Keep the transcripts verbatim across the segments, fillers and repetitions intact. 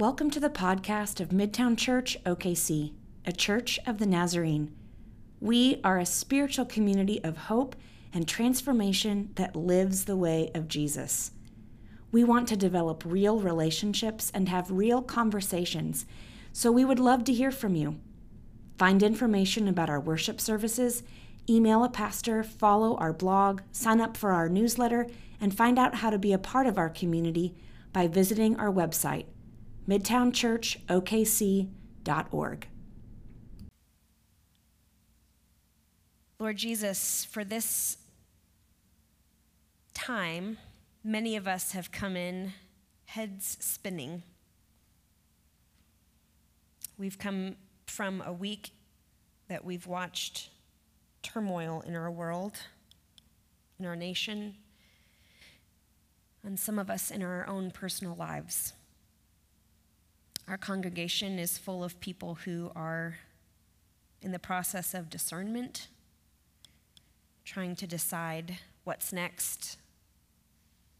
Welcome to the podcast of Midtown Church O K C, a Church of the Nazarene. We are a spiritual community of hope and transformation that lives the way of Jesus. We want to develop real relationships and have real conversations, so we would love to hear from you. Find information about our worship services, email a pastor, follow our blog, sign up for our newsletter, and find out how to be a part of our community by visiting our website, midtown church o k c dot org. Lord Jesus, for this time, many of us have come in heads spinning. We've come from a week that we've watched turmoil in our world, in our nation, and some of us in our own personal lives. Our congregation is full of people who are in the process of discernment, trying to decide what's next,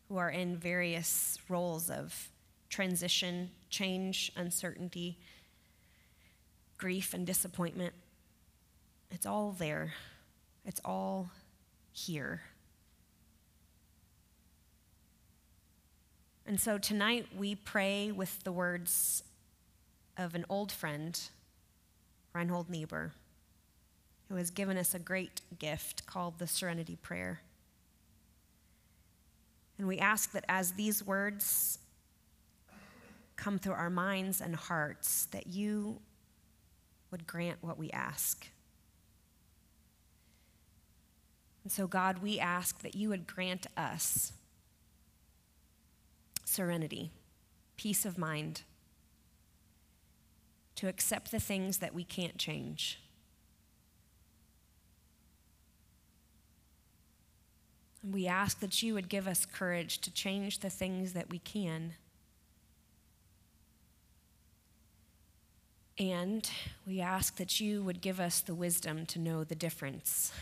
who are in various roles of transition, change, uncertainty, grief, and disappointment. It's all there. It's all here. And so tonight we pray with the words of an old friend, Reinhold Niebuhr, who has given us a great gift called the Serenity Prayer. And we ask that as these words come through our minds and hearts, that you would grant what we ask. And so, God, we ask that you would grant us serenity, peace of mind, to accept the things that we can't change. And we ask that you would give us courage to change the things that we can. And we ask that you would give us the wisdom to know the difference.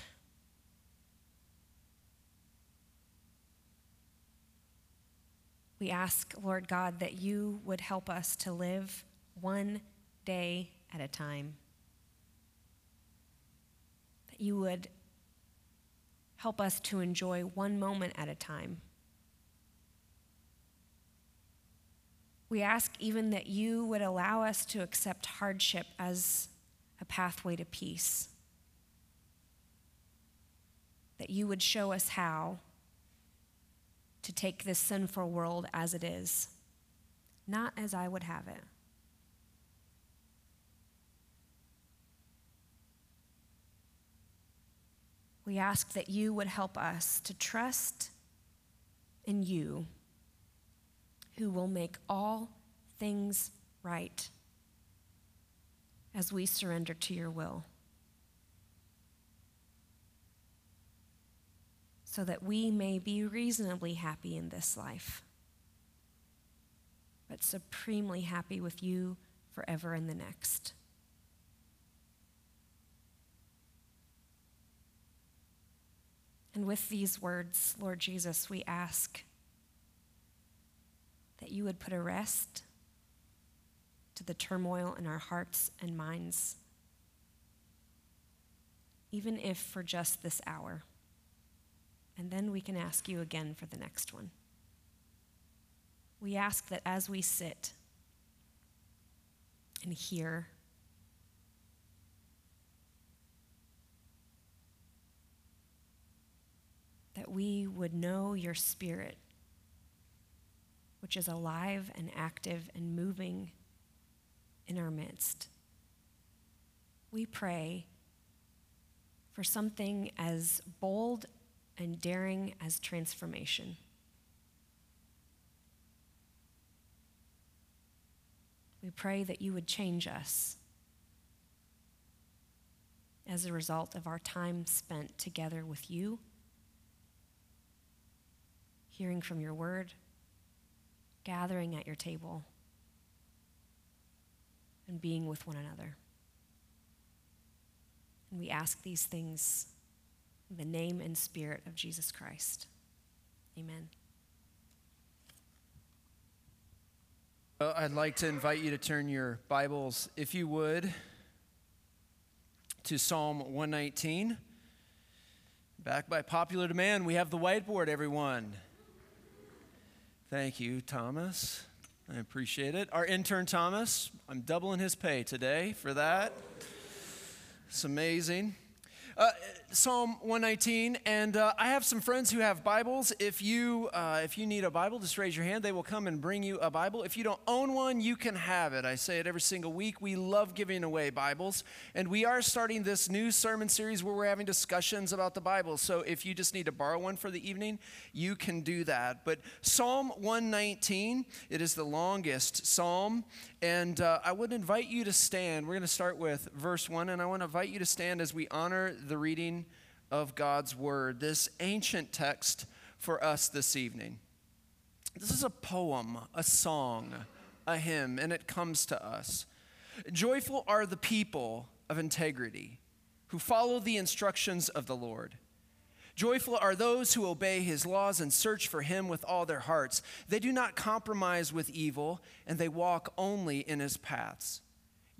We ask, Lord God, that you would help us to live one day at a time. That you would help us to enjoy one moment at a time. We ask even that you would allow us to accept hardship as a pathway to peace. That you would show us how to take this sinful world as it is, not as I would have it. We ask that you would help us to trust in you, who will make all things right as we surrender to your will, so that we may be reasonably happy in this life, but supremely happy with you forever in the next. And with these words, Lord Jesus, we ask that you would put a rest to the turmoil in our hearts and minds, even if for just this hour. And then we can ask you again for the next one. We ask that as we sit and hear, that we would know your Spirit, which is alive and active and moving in our midst. We pray for something as bold and daring as transformation. We pray that you would change us as a result of our time spent together with you, hearing from your word, gathering at your table, and being with one another. And we ask these things in the name and Spirit of Jesus Christ. Amen. Well, I'd like to invite you to turn your Bibles, if you would, to Psalm one nineteen. Back by popular demand, we have the whiteboard, everyone. Thank you, Thomas. I appreciate it. Our intern, Thomas, I'm doubling his pay today for that. It's amazing. Uh, Psalm one nineteen, and uh, I have some friends who have Bibles. If you uh, if you need a Bible, just raise your hand. They will come and bring you a Bible. If you don't own one, you can have it. I say it every single week. We love giving away Bibles, and we are starting this new sermon series where we're having discussions about the Bible. So if you just need to borrow one for the evening, you can do that. But Psalm one nineteen, it is the longest psalm, and uh, I would invite you to stand. We're going to start with verse one, and I want to invite you to stand as we honor the reading of God's Word, this ancient text for us this evening. This is a poem, a song, a hymn, and it comes to us. Joyful are the people of integrity who follow the instructions of the Lord. Joyful are those who obey his laws and search for him with all their hearts. They do not compromise with evil, and they walk only in his paths.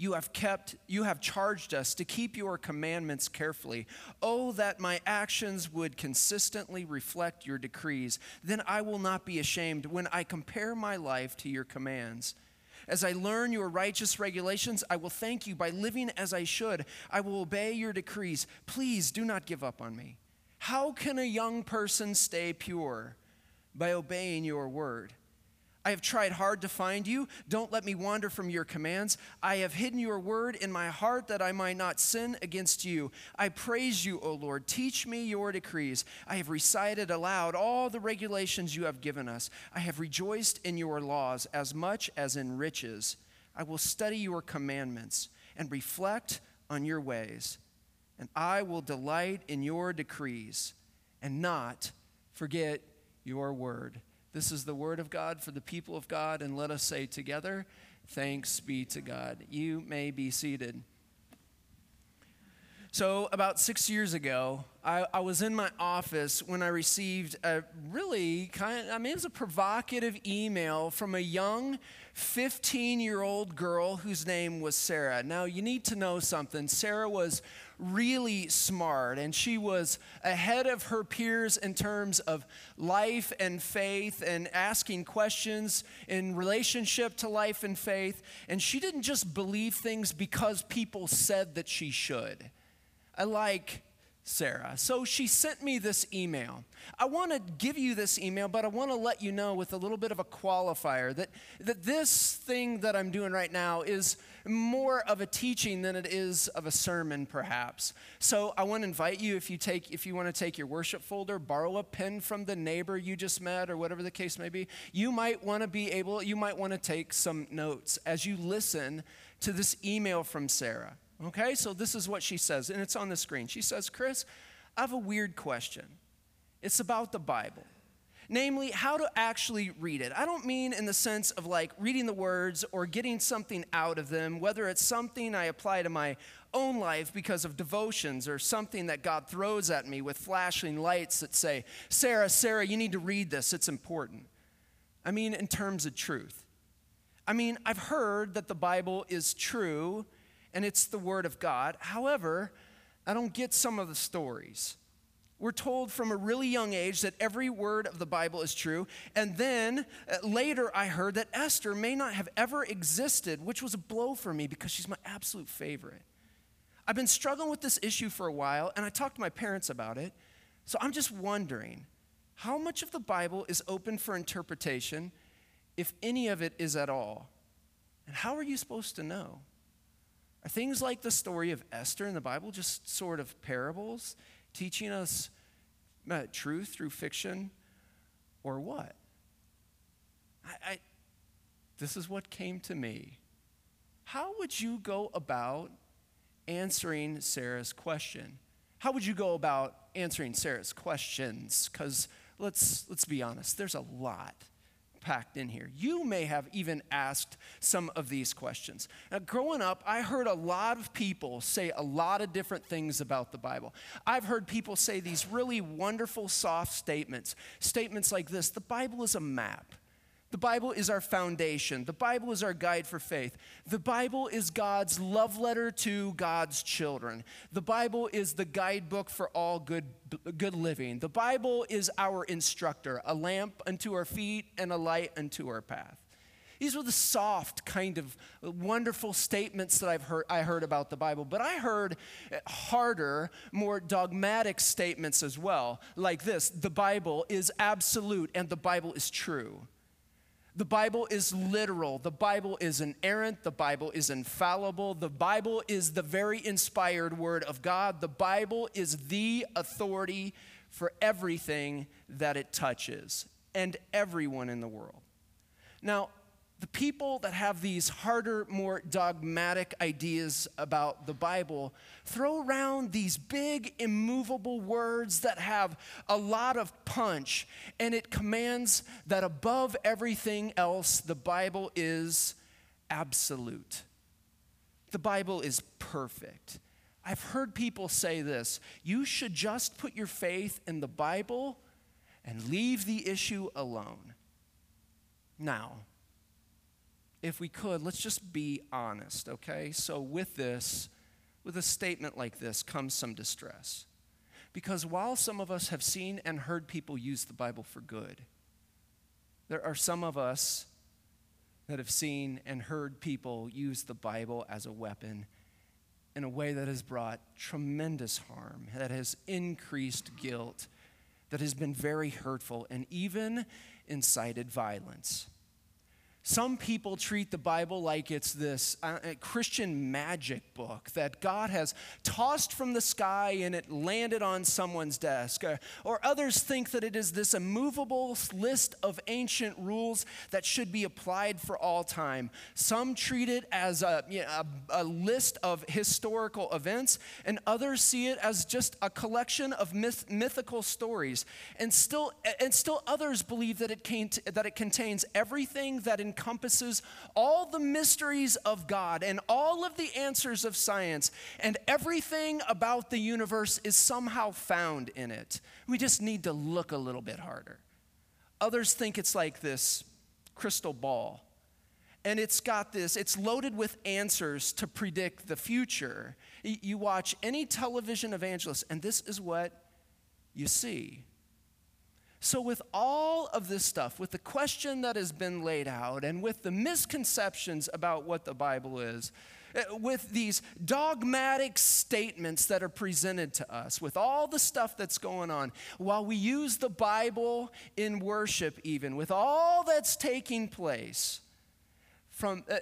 You have kept, you have charged us to keep your commandments carefully. Oh, that my actions would consistently reflect your decrees. Then I will not be ashamed when I compare my life to your commands. As I learn your righteous regulations, I will thank you by living as I should. I will obey your decrees. Please do not give up on me. How can a young person stay pure? By obeying your word. I have tried hard to find you. Don't let me wander from your commands. I have hidden your word in my heart that I might not sin against you. I praise you, O Lord. Teach me your decrees. I have recited aloud all the regulations you have given us. I have rejoiced in your laws as much as in riches. I will study your commandments and reflect on your ways. And I will delight in your decrees and not forget your word. This is the word of God for the people of God, and let us say together, thanks be to God. You may be seated. So about six years ago, I, I was in my office when I received a really kind of, I mean, it was a provocative email from a young fifteen-year-old girl whose name was Sarah. Now, you need to know something. Sarah was really smart, and she was ahead of her peers in terms of life and faith and asking questions in relationship to life and faith. And she didn't just believe things because people said that she should. I like Sarah. So she sent me this email. I want to give you this email, but I want to let you know with a little bit of a qualifier that, that this thing that I'm doing right now is more of a teaching than it is of a sermon, perhaps. So I want to invite you, if you take, if you want to take your worship folder, borrow a pen from the neighbor you just met or whatever the case may be. You might want to be able, you might want to take some notes as you listen to this email from Sarah. Okay, so this is what she says, and it's on the screen. She says, Chris, I have a weird question. It's about the Bible, namely how to actually read it. I don't mean in the sense of like reading the words or getting something out of them, whether it's something I apply to my own life because of devotions or something that God throws at me with flashing lights that say, Sarah, Sarah, you need to read this. It's important. I mean in terms of truth. I mean, I've heard that the Bible is true, and it's the Word of God. However, I don't get some of the stories. We're told from a really young age that every word of the Bible is true. And then uh, later I heard that Esther may not have ever existed, which was a blow for me because she's my absolute favorite. I've been struggling with this issue for a while, and I talked to my parents about it. So I'm just wondering, how much of the Bible is open for interpretation, if any of it is at all? And how are you supposed to know? Are things like the story of Esther in the Bible just sort of parables teaching us uh, truth through fiction or what? I, I, this is what came to me. How would you go about answering Sarah's question? How would you go about answering Sarah's questions? Because let's, let's be honest, there's a lot packed in here. You may have even asked some of these questions. Now, growing up, I heard a lot of people say a lot of different things about the Bible. I've heard people say these really wonderful, soft statements. Statements like this: the Bible is a map. The Bible is our foundation. The Bible is our guide for faith. The Bible is God's love letter to God's children. The Bible is the guidebook for all good, good living. The Bible is our instructor, a lamp unto our feet and a light unto our path. These were the soft kind of wonderful statements that I've heard, I heard about the Bible. But I heard harder, more dogmatic statements as well, like this. The Bible is absolute and the Bible is true. The Bible is literal. The Bible is inerrant. The Bible is infallible. The Bible is the very inspired word of God. The Bible is the authority for everything that it touches and everyone in the world. Now, the people that have these harder, more dogmatic ideas about the Bible throw around these big, immovable words that have a lot of punch, and it commands that above everything else, the Bible is absolute. The Bible is perfect. I've heard people say this: you should just put your faith in the Bible and leave the issue alone. Now, if we could, let's just be honest, okay? So with this, with a statement like this comes some distress. Because while some of us have seen and heard people use the Bible for good, there are some of us that have seen and heard people use the Bible as a weapon in a way that has brought tremendous harm, that has increased guilt, that has been very hurtful, and even incited violence. Some people treat the Bible like it's this uh, Christian magic book that God has tossed from the sky and it landed on someone's desk. Or, or others think that it is this immovable list of ancient rules that should be applied for all time. Some treat it as a, you know, a, a list of historical events, and others see it as just a collection of myth, mythical stories. And still, and still others believe that it, came to, that it contains everything that in encompasses all the mysteries of God and all of the answers of science, and everything about the universe is somehow found in it. We just need to look a little bit harder. Others think it's like this crystal ball, and it's got this, it's loaded with answers to predict the future. You watch any television evangelist, and this is what you see. So with all of this stuff, with the question that has been laid out, and with the misconceptions about what the Bible is, with these dogmatic statements that are presented to us, with all the stuff that's going on, while we use the Bible in worship even, with all that's taking place, from uh,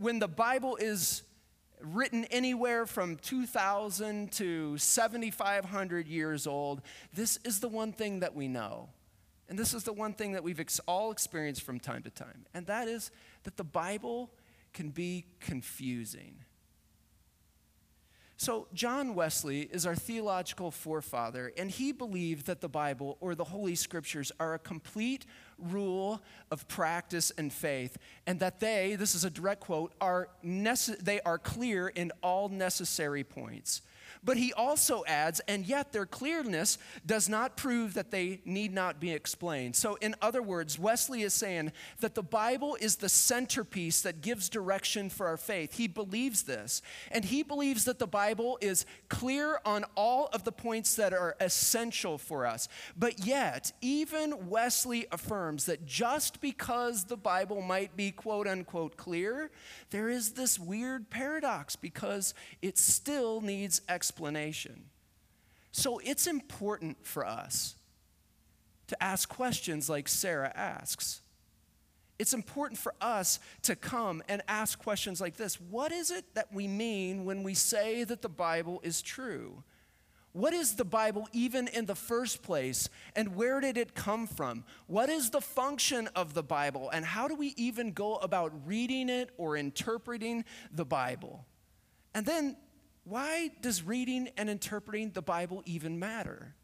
when the Bible is written anywhere from two thousand to seventy-five hundred years old, this is the one thing that we know. And this is the one thing that we've ex- all experienced from time to time. And that is that the Bible can be confusing. So John Wesley is our theological forefather, and he believed that the Bible, or the Holy Scriptures, are a complete rule of practice and faith, and that they, this is a direct quote, are nece- they are clear in all necessary points. But he also adds, and yet their clearness does not prove that they need not be explained. So in other words, Wesley is saying that the Bible is the centerpiece that gives direction for our faith. He believes this. And he believes that the Bible is clear on all of the points that are essential for us. But yet, even Wesley affirms that just because the Bible might be quote unquote clear, there is this weird paradox because it still needs explanation. explanation. So it's important for us to ask questions like Sarah asks. It's important for us to come and ask questions like this. What is it that we mean when we say that the Bible is true? What is the Bible even in the first place, and where did it come from? What is the function of the Bible, and how do we even go about reading it or interpreting the Bible? And then, why does reading and interpreting the Bible even matter?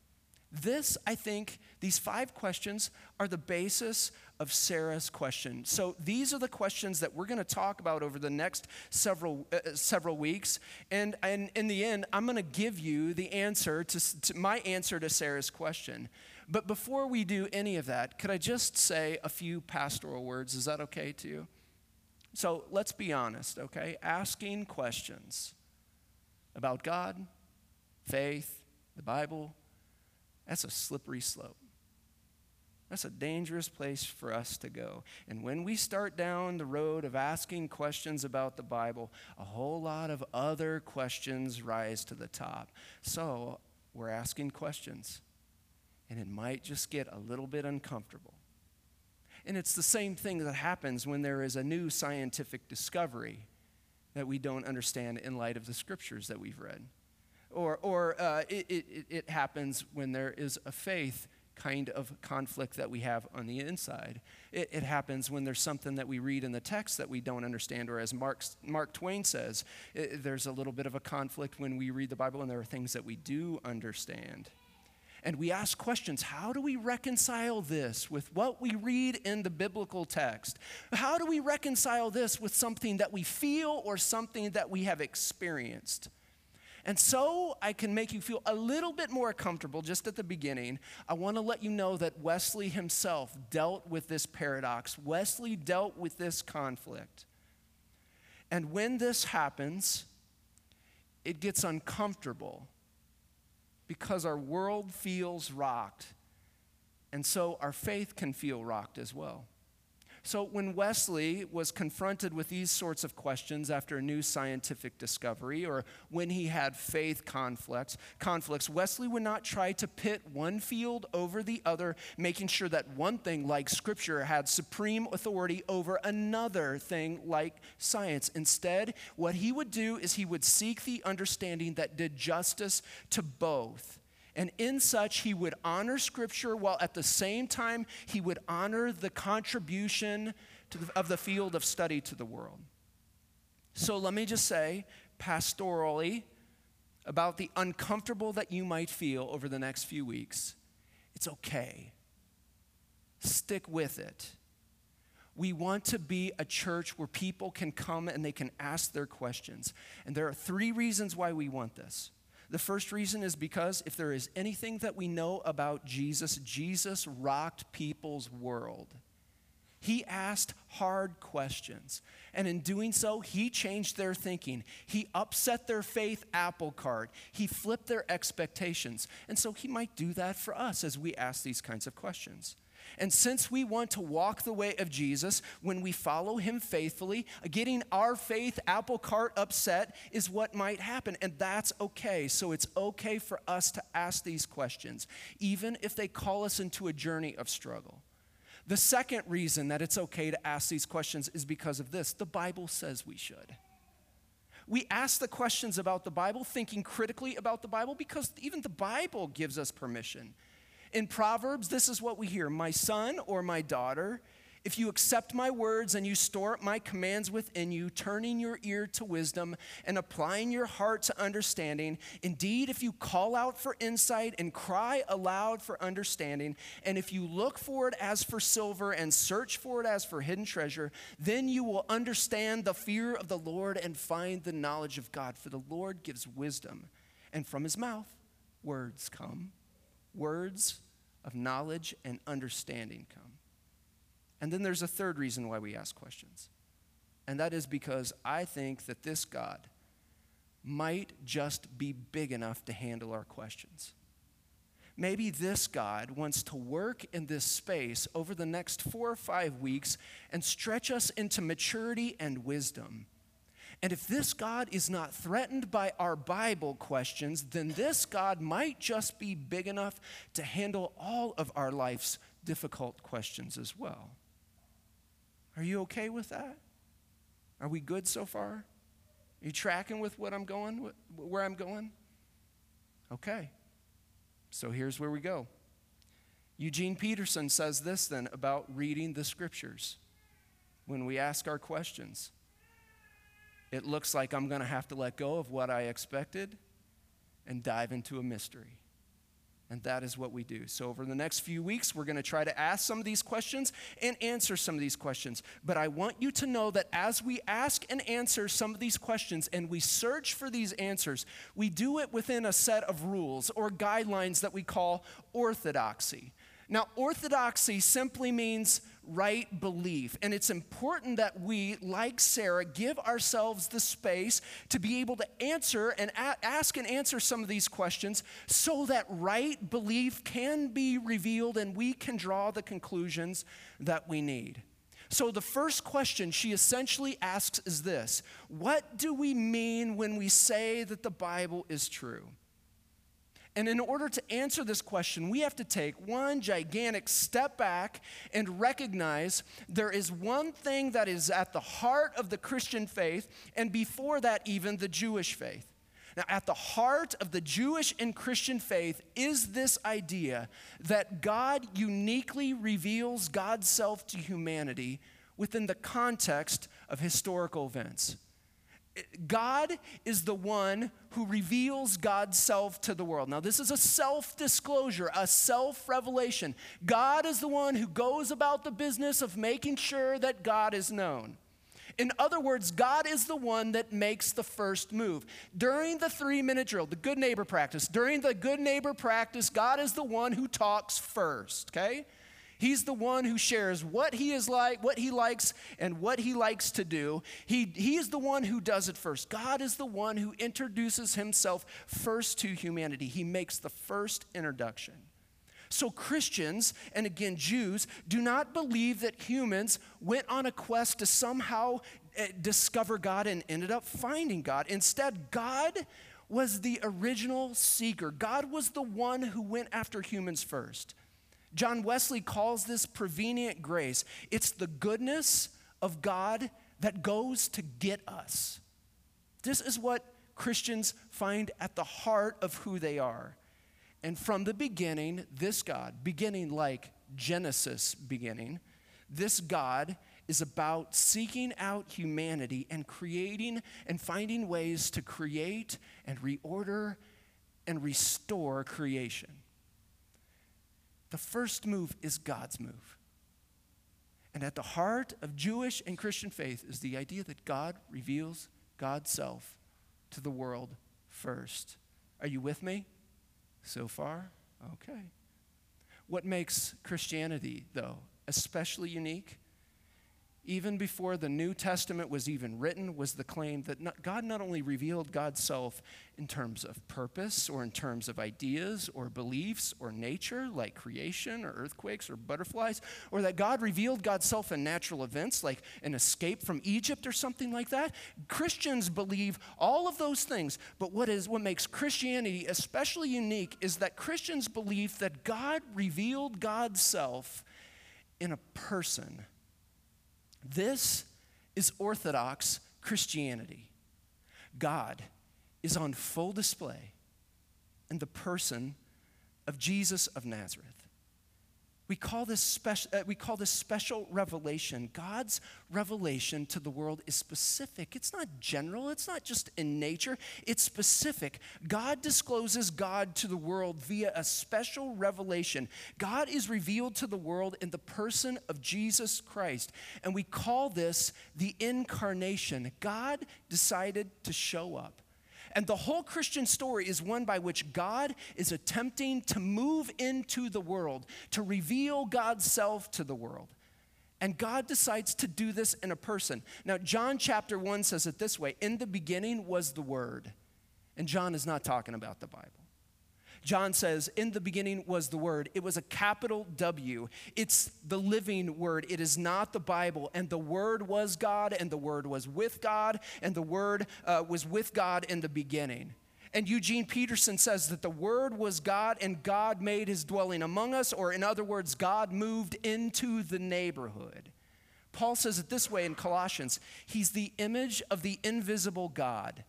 This, I think, these five questions are the basis of Sarah's question. So these are the questions that we're going to talk about over the next several uh, several weeks. And, and in the end, I'm going to give you the answer to, to my answer to Sarah's question. But before we do any of that, could I just say a few pastoral words? Is that okay to you? So let's be honest, okay? Asking questions about God, faith, the Bible, that's a slippery slope. That's a dangerous place for us to go. And when we start down the road of asking questions about the Bible, a whole lot of other questions rise to the top. So we're asking questions, and it might just get a little bit uncomfortable. And it's the same thing that happens when there is a new scientific discovery that we don't understand in light of the scriptures that we've read. Or, or uh, it, it, it happens when there is a faith kind of conflict that we have on the inside. It, it happens when there's something that we read in the text that we don't understand, or as Mark, Mark Twain says, it, there's a little bit of a conflict when we read the Bible and there are things that we do understand. And we ask questions. How do we reconcile this with what we read in the biblical text? How do we reconcile this with something that we feel or something that we have experienced? And so I can make you feel a little bit more comfortable just at the beginning. I want to let you know that Wesley himself dealt with this paradox. Wesley dealt with this conflict. And when this happens, it gets uncomfortable because our world feels rocked. And so our faith can feel rocked as well. So when Wesley was confronted with these sorts of questions after a new scientific discovery, or when he had faith conflicts, conflicts, Wesley would not try to pit one field over the other, making sure that one thing like Scripture had supreme authority over another thing like science. Instead, what he would do is he would seek the understanding that did justice to both. And in such, he would honor Scripture, while at the same time, he would honor the contribution to the, of the field of study to the world. So let me just say, pastorally, about the uncomfortable that you might feel over the next few weeks, it's okay. Stick with it. We want to be a church where people can come and they can ask their questions. And there are three reasons why we want this. The first reason is because if there is anything that we know about Jesus, Jesus rocked people's world. He asked hard questions. And in doing so, he changed their thinking. He upset their faith apple cart. He flipped their expectations. And so he might do that for us as we ask these kinds of questions. And since we want to walk the way of Jesus, when we follow him faithfully, getting our faith apple cart upset is what might happen, and that's okay. So it's okay for us to ask these questions, even if they call us into a journey of struggle. The second reason that it's okay to ask these questions is because of this. The Bible says we should. We ask the questions about the Bible, thinking critically about the Bible, because even the Bible gives us permission. In Proverbs, this is what we hear. My son or my daughter, if you accept my words and you store up my commands within you, turning your ear to wisdom and applying your heart to understanding, indeed, if you call out for insight and cry aloud for understanding, and if you look for it as for silver and search for it as for hidden treasure, then you will understand the fear of the Lord and find the knowledge of God. For the Lord gives wisdom, and from his mouth words come. Words of knowledge and understanding come. And then there's a third reason why we ask questions. And that is because I think that this God might just be big enough to handle our questions. Maybe this God wants to work in this space over the next four or five weeks and stretch us into maturity and wisdom. And if this God is not threatened by our Bible questions, then this God might just be big enough to handle all of our life's difficult questions as well. Are you okay with that? Are we good so far? Are you tracking with what I'm going, where I'm going? Okay. So here's where we go. Eugene Peterson says this then about reading the scriptures when we ask our questions. It looks like I'm going to have to let go of what I expected and dive into a mystery. And that is what we do. So over the next few weeks, we're going to try to ask some of these questions and answer some of these questions. But I want you to know that as we ask and answer some of these questions and we search for these answers, we do it within a set of rules or guidelines that we call orthodoxy. Now, orthodoxy simply means right belief, and it's important that we, like Sarah, give ourselves the space to be able to answer and a- ask and answer some of these questions so that right belief can be revealed and we can draw the conclusions that we need. So the first question she essentially asks is this: what do we mean when we say that the Bible is true? And in order to answer this question, we have to take one gigantic step back and recognize there is one thing that is at the heart of the Christian faith, and before that, even the Jewish faith. Now, at the heart of the Jewish and Christian faith is this idea that God uniquely reveals God's self to humanity within the context of historical events. God is the one who reveals God's self to the world. Now, this is a self-disclosure, a self-revelation. God is the one who goes about the business of making sure that God is known. In other words, God is the one that makes the first move. During the three-minute drill, the good neighbor practice, during the good neighbor practice, God is the one who talks first, okay? He's the one who shares what he is like, what he likes, and what he likes to do. He, he is the one who does it first. God is the one who introduces himself first to humanity. He makes the first introduction. So Christians, and again Jews, do not believe that humans went on a quest to somehow discover God and ended up finding God. Instead, God was the original seeker. God was the one who went after humans first. John Wesley calls this prevenient grace. It's the goodness of God that goes to get us. This is what Christians find at the heart of who they are. And from the beginning, this God, beginning like Genesis beginning, this God is about seeking out humanity and creating and finding ways to create and reorder and restore creation. The first move is God's move. And at the heart of Jewish and Christian faith is the idea that God reveals God's self to the world first. Are you with me so far? Okay. What makes Christianity, though, especially unique, even before the New Testament was even written, was the claim that not, God not only revealed God's self in terms of purpose or in terms of ideas or beliefs or nature, like creation or earthquakes or butterflies, or that God revealed God's self in natural events, like an escape from Egypt or something like that. Christians believe all of those things, but what is what makes Christianity especially unique is that Christians believe that God revealed God's self in a person. This is Orthodox Christianity. God is on full display in the person of Jesus of Nazareth. We call this special, uh, we call this special revelation. God's revelation to the world is specific. It's not general. It's not just in nature. It's specific. God discloses God to the world via a special revelation. God is revealed to the world in the person of Jesus Christ. And we call this the incarnation. God decided to show up. And the whole Christian story is one by which God is attempting to move into the world, to reveal God's self to the world. And God decides to do this in a person. Now, John chapter one says it this way: in the beginning was the Word. And John is not talking about the Bible. John says, in the beginning was the Word. It was a capital W. It's the living Word. It is not the Bible. And the Word was God, and the Word was with God, and the Word uh, was with God in the beginning. And Eugene Peterson says that the Word was God, and God made his dwelling among us, or in other words, God moved into the neighborhood. Paul says it this way in Colossians: he's the image of the invisible God,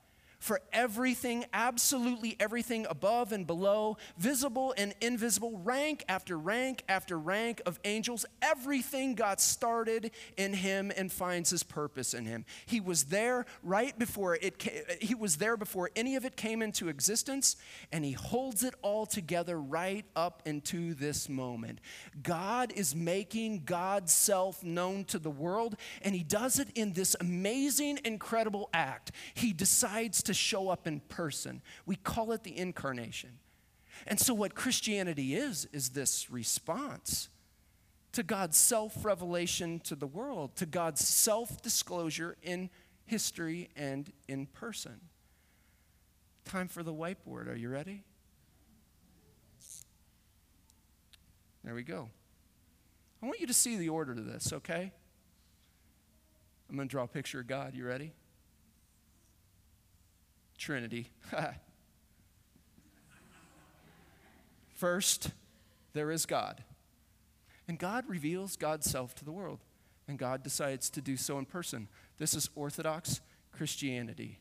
for everything, absolutely everything above and below, visible and invisible, rank after rank after rank of angels. Everything got started in him and finds his purpose in him. He was there right before it came, he was there before any of it came into existence, and he holds it all together right up into this moment. God is making God's self known to the world, and he does it in this amazing, incredible act. He decides to show up in person. We call it the incarnation. And so what Christianity is, is this response to God's self-revelation to the world, to God's self-disclosure in history and in person. Time for the whiteboard. Are you ready? There we go. I want you to see the order to this, okay? I'm going to draw a picture of God. You ready? Trinity. First, there is God. And God reveals God's self to the world. And God decides to do so in person. This is Orthodox Christianity.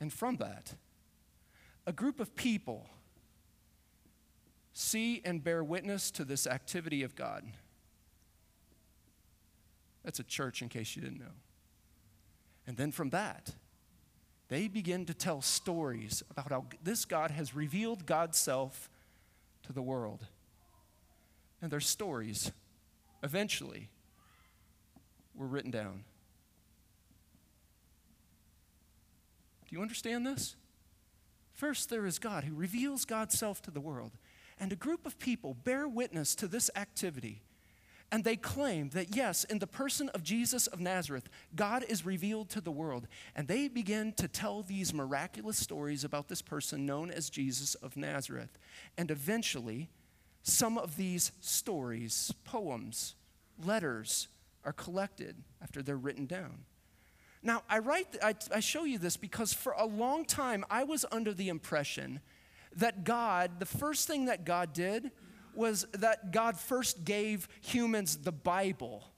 And from that, a group of people see and bear witness to this activity of God. That's a church, in case you didn't know. And then from that, they begin to tell stories about how this God has revealed God's self to the world. And their stories, eventually, were written down. Do you understand this? First, there is God who reveals God's self to the world. And a group of people bear witness to this activity, and they claim that, yes, in the person of Jesus of Nazareth, God is revealed to the world. And they begin to tell these miraculous stories about this person known as Jesus of Nazareth. And eventually, some of these stories, poems, letters are collected after they're written down. Now, I, write, I, I show you this because for a long time, I was under the impression that God, the first thing that God did was that God first gave humans the Bible.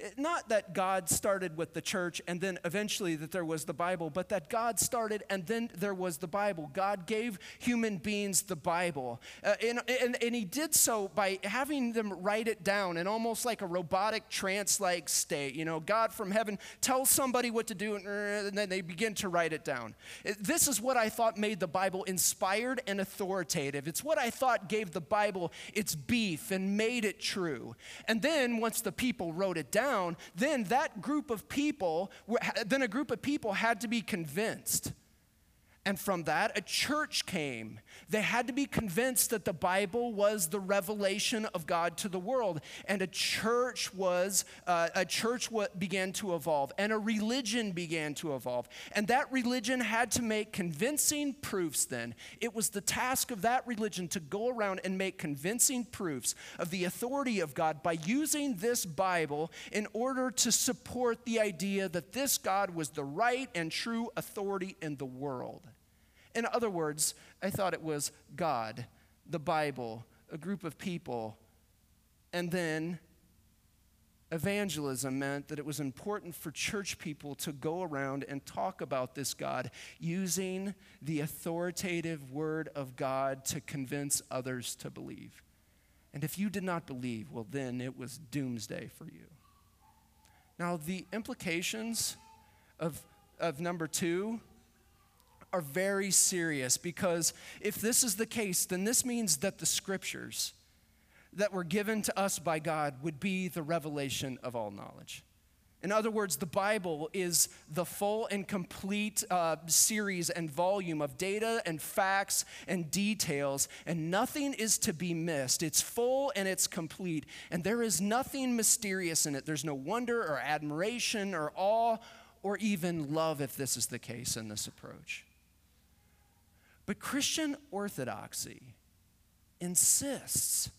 It, not that God started with the church and then eventually that there was the Bible, but that God started and then there was the Bible. God gave human beings the Bible. Uh, and, and, and he did so by having them write it down in almost like a robotic trance-like state. You know, God from heaven tells somebody what to do and then they begin to write it down. This is what I thought made the Bible inspired and authoritative. It's what I thought gave the Bible its beef and made it true. And then once the people wrote it down, then that group of people, then a group of people had to be convinced. And from that, a church came. They had to be convinced that the Bible was the revelation of God to the world. And a church was, uh, a church began to evolve. And a religion began to evolve. And that religion had to make convincing proofs then. It was the task of that religion to go around and make convincing proofs of the authority of God by using this Bible in order to support the idea that this God was the right and true authority in the world. In other words, I thought it was God, the Bible, a group of people, and then evangelism meant that it was important for church people to go around and talk about this God using the authoritative word of God to convince others to believe. And if you did not believe, well, then it was doomsday for you. Now, the implications of, of number two are very serious, because if this is the case, then this means that the scriptures that were given to us by God would be the revelation of all knowledge. In other words, the Bible is the full and complete uh, series and volume of data and facts and details, and nothing is to be missed. It's full and it's complete, and there is nothing mysterious in it. There's no wonder or admiration or awe or even love if this is the case in this approach. But Christian orthodoxy insists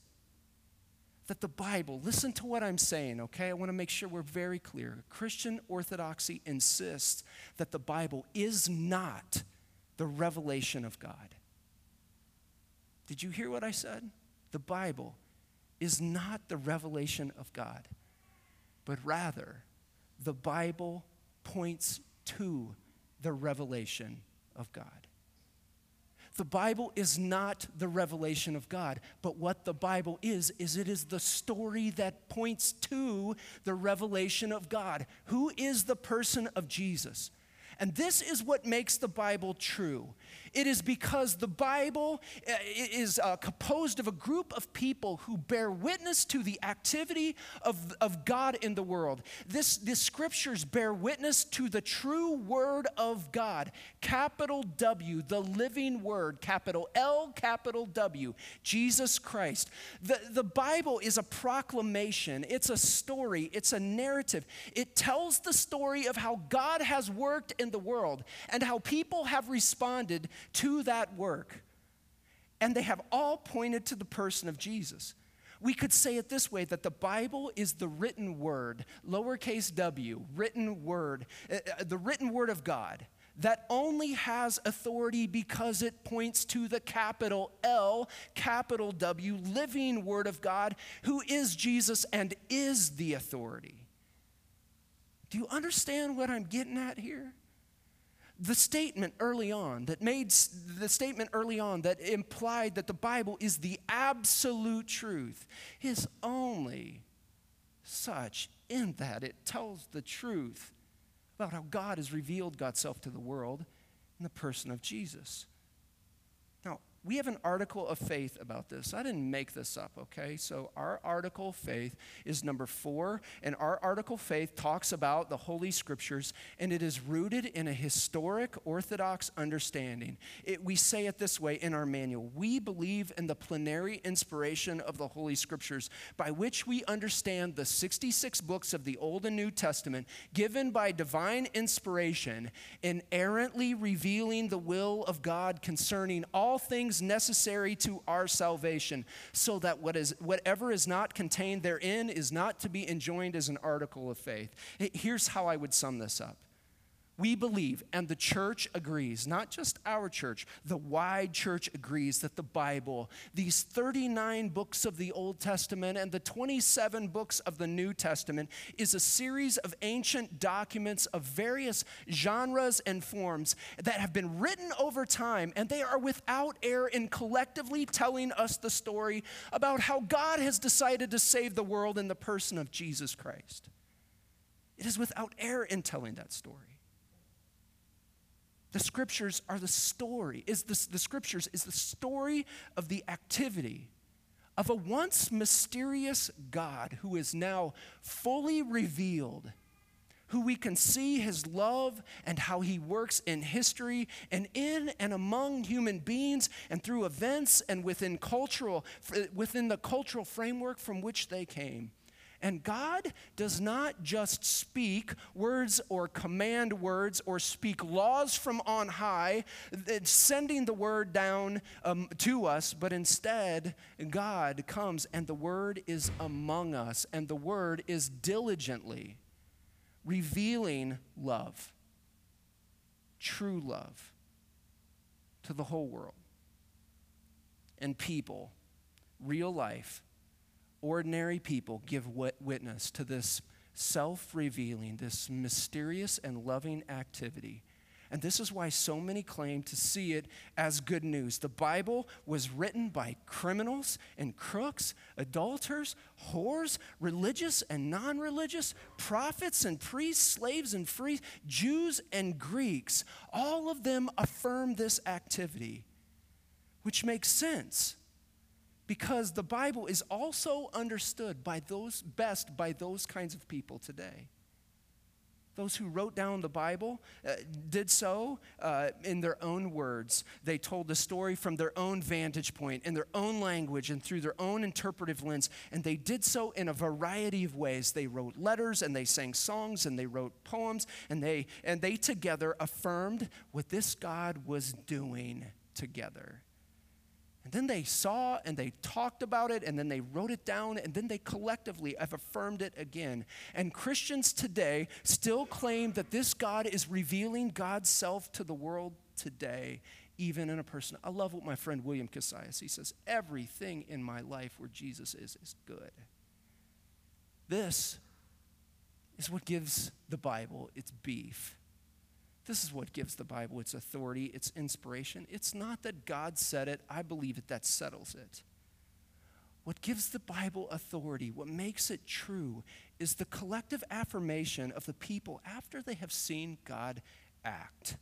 that the Bible, listen to what I'm saying, okay? I want to make sure we're very clear. Christian orthodoxy insists that the Bible is not the revelation of God. Did you hear what I said? The Bible is not the revelation of God, but rather the Bible points to the revelation of God. The Bible is not the revelation of God, but what the Bible is, is it is the story that points to the revelation of God, who is the person of Jesus. And this is what makes the Bible true. It is because the Bible is uh, composed of a group of people who bear witness to the activity of, of God in the world. This, the scriptures bear witness to the true word of God, capital W, the living word, capital L, capital W, Jesus Christ. The, the Bible is a proclamation. It's a story. It's a narrative. It tells the story of how God has worked in the world and how people have responded to that work. And they have all pointed to the person of Jesus. We could say it this way, that the Bible is the written word, lowercase w, written word, uh, the written word of God that only has authority because it points to the capital L, capital W, living word of God, who is Jesus and is the authority. Do you understand what I'm getting at here? The statement early on that made the statement early on that implied that the Bible is the absolute truth is only such in that it tells the truth about how God has revealed God's self to the world in the person of Jesus. Now, we have an article of faith about this. I didn't make this up, okay? So our article of faith is number four, and our article of faith talks about the Holy Scriptures, and it is rooted in a historic Orthodox understanding. It, we say it this way in our manual. We believe in the plenary inspiration of the Holy Scriptures, by which we understand the sixty-six books of the Old and New Testament given by divine inspiration, inerrantly revealing the will of God concerning all things necessary to our salvation, so that what is whatever is not contained therein is not to be enjoined as an article of faith. Here's how I would sum this up. We believe, and the church agrees, not just our church, the wide church agrees, that the Bible, these thirty-nine books of the Old Testament and the twenty-seven books of the New Testament, is a series of ancient documents of various genres and forms that have been written over time, and they are without error in collectively telling us the story about how God has decided to save the world in the person of Jesus Christ. It is without error in telling that story. The scriptures are the story, is the, the scriptures is the story of the activity of a once mysterious God who is now fully revealed, who we can see his love and how he works in history and in and among human beings and through events and within cultural, within the cultural framework from which they came. And God does not just speak words or command words or speak laws from on high, sending the word down um, to us, but instead God comes and the word is among us, and the word is diligently revealing love, true love, to the whole world and people, real life. Ordinary people give witness to this self-revealing, this mysterious and loving activity. And this is why so many claim to see it as good news. The Bible was written by criminals and crooks, adulterers, whores, religious and non-religious, prophets and priests, slaves and free, Jews and Greeks. All of them affirm this activity, which makes sense, because the Bible is also understood by those best by those kinds of people today. Those who wrote down the Bible uh, did so uh, in their own words. They told the story from their own vantage point, in their own language, and through their own interpretive lens. And they did so in a variety of ways. They wrote letters, and they sang songs, and they wrote poems, and they and they together affirmed what this God was doing together. And then they saw and they talked about it, and then they wrote it down, and then they collectively have affirmed it again. And Christians today still claim that this God is revealing God's self to the world today, even in a person. I love what my friend William Casias, he says, everything in my life where Jesus is, is good. This is what gives the Bible its beef. This is what gives the Bible its authority, its inspiration. It's not that God said it, I believe it, that settles it. What gives the Bible authority, what makes it true, is the collective affirmation of the people after they have seen God act.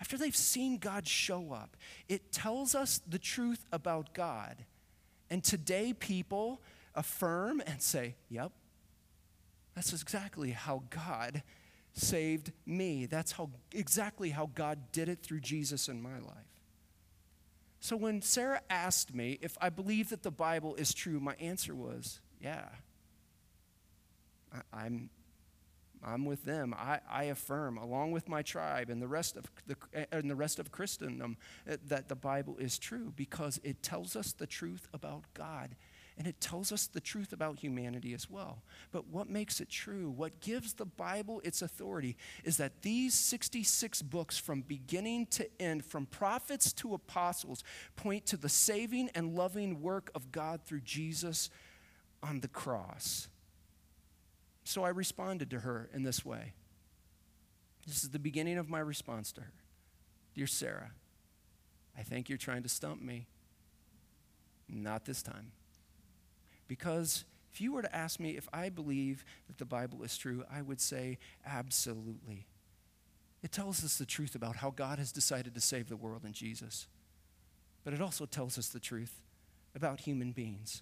After they've seen God show up, it tells us the truth about God. And today people affirm and say, yep, that's exactly how God saved me. That's how exactly how God did it through Jesus in my life. So when Sarah asked me if I believe that the Bible is true, my answer was, yeah. I, I'm, I'm with them. I, I affirm, along with my tribe and the rest of the and the rest of Christendom, that the Bible is true because it tells us the truth about God. And it tells us the truth about humanity as well. But what makes it true, what gives the Bible its authority, is that these sixty-six books from beginning to end, from prophets to apostles, point to the saving and loving work of God through Jesus on the cross. So I responded to her in this way. This is the beginning of my response to her. Dear Sarah, I think you're trying to stump me. Not this time. Because if you were to ask me if I believe that the Bible is true, I would say absolutely. It tells us the truth about how God has decided to save the world in Jesus. But it also tells us the truth about human beings.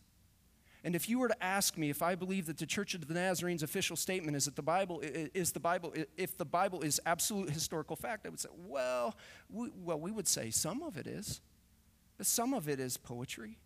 And if you were to ask me if I believe that the Church of the Nazarene's official statement is that the Bible is the Bible, if the Bible is absolute historical fact, I would say, well, we, well, we would say some of it is. But some of it is poetry.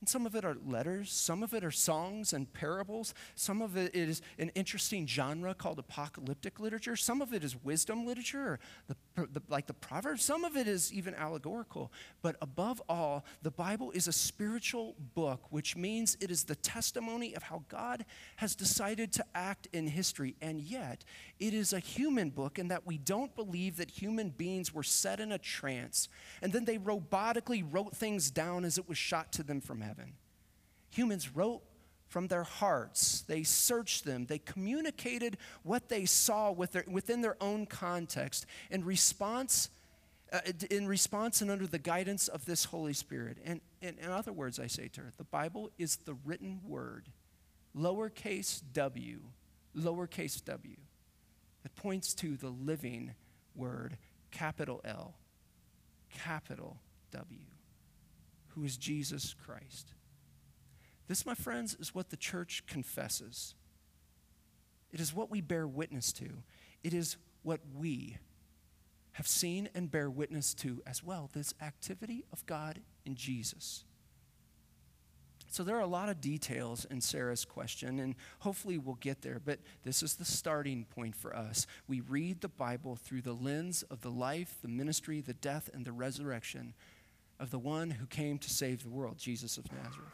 And some of it are letters, some of it are songs and parables, some of it is an interesting genre called apocalyptic literature, some of it is wisdom literature, the, the, like the Proverbs, some of it is even allegorical. But above all, the Bible is a spiritual book, which means it is the testimony of how God has decided to act in history. And yet, it is a human book in that we don't believe that human beings were set in a trance, and then they robotically wrote things down as it was shot to them from heaven. Humans wrote from their hearts. They searched them. They communicated what they saw with their, within their own context in response, uh, in response and under the guidance of this Holy Spirit. And, and in other words, I say to her, the Bible is the written word, lowercase w, lowercase w, that points to the living word, capital L, capital W, who is Jesus Christ. This, my friends, is what the church confesses. It is what we bear witness to. It is what we have seen and bear witness to as well, this activity of God in Jesus. So there are a lot of details in Sarah's question, and hopefully we'll get there, but this is the starting point for us. We read the Bible through the lens of the life, the ministry, the death, and the resurrection of the one who came to save the world, Jesus of Nazareth.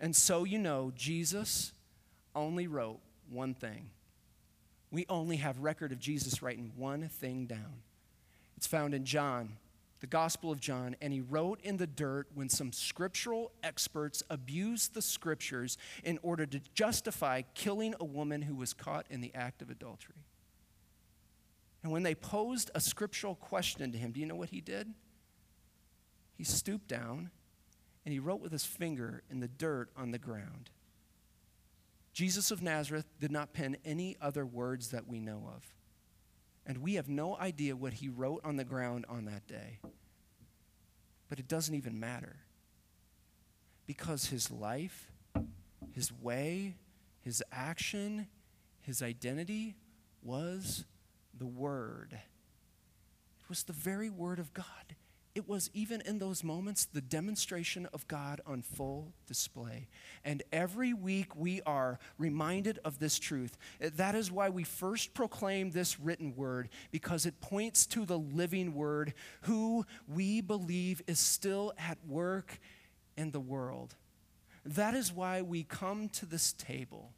And so you know, Jesus only wrote one thing. We only have record of Jesus writing one thing down. It's found in John, the Gospel of John, and he wrote in the dirt when some scriptural experts abused the scriptures in order to justify killing a woman who was caught in the act of adultery. And when they posed a scriptural question to him, do you know what he did? He stooped down, and he wrote with his finger in the dirt on the ground. Jesus of Nazareth did not pen any other words that we know of. And we have no idea what he wrote on the ground on that day. But it doesn't even matter. Because his life, his way, his action, his identity was the Word. It was the very Word of God. It was, even in those moments, the demonstration of God on full display. And every week we are reminded of this truth. That is why we first proclaim this written word, because it points to the living Word, who we believe is still at work in the world. That is why we come to this table.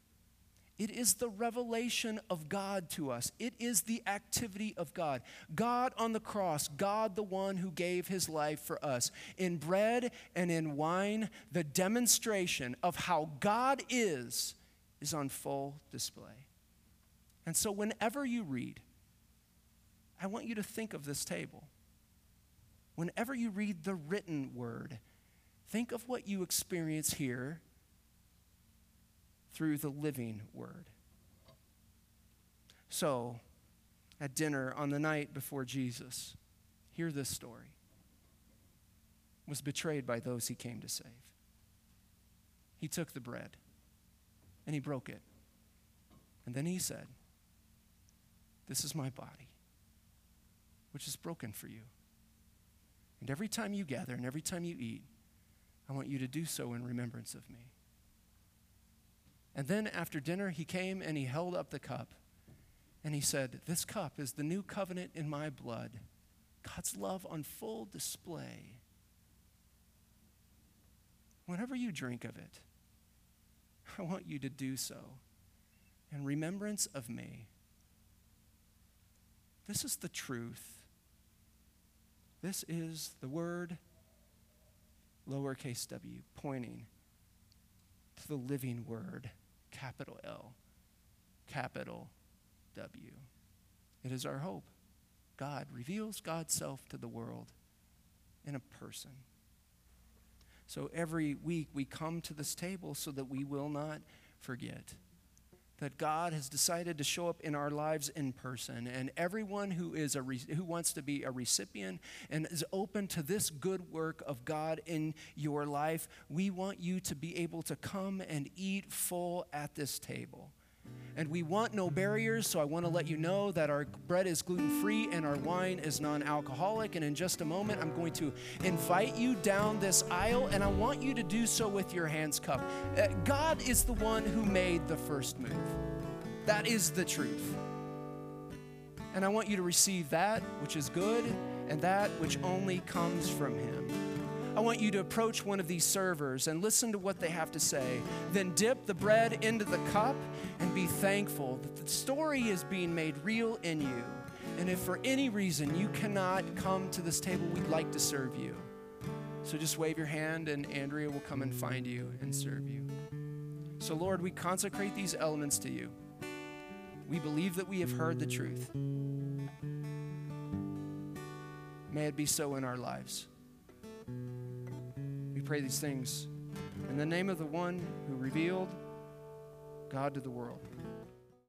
It is the revelation of God to us. It is the activity of God. God on the cross, God the one who gave his life for us. In bread and in wine, the demonstration of how God is, is on full display. And so whenever you read, I want you to think of this table. Whenever you read the written word, think of what you experience here through the living word. So, at dinner on the night before Jesus, hear this story, was betrayed by those he came to save. He took the bread, and he broke it. And then he said, "This is my body, which is broken for you. And every time you gather and every time you eat, I want you to do so in remembrance of me." And then after dinner, he came and he held up the cup, and he said, "This cup is the new covenant in my blood, God's love on full display. Whenever you drink of it, I want you to do so in remembrance of me." This is the truth. This is the word, lowercase w, pointing to the living word, capital L, capital W. It is our hope. God reveals God's self to the world in a person. So every week we come to this table so that we will not forget that God has decided to show up in our lives in person, and everyone who is a re- who wants to be a recipient and is open to this good work of God in your life, we want you to be able to come and eat full at this table. And we want no barriers, so I want to let you know that our bread is gluten-free and our wine is non-alcoholic. And in just a moment, I'm going to invite you down this aisle, and I want you to do so with your hands cupped. God is the one who made the first move. That is the truth. And I want you to receive that which is good and that which only comes from him. I want you to approach one of these servers and listen to what they have to say. Then dip the bread into the cup and be thankful that the story is being made real in you. And if for any reason you cannot come to this table, we'd like to serve you. So just wave your hand and Andrea will come and find you and serve you. So Lord, we consecrate these elements to you. We believe that we have heard the truth. May it be so in our lives. Pray these things in the name of the one who revealed God to the world.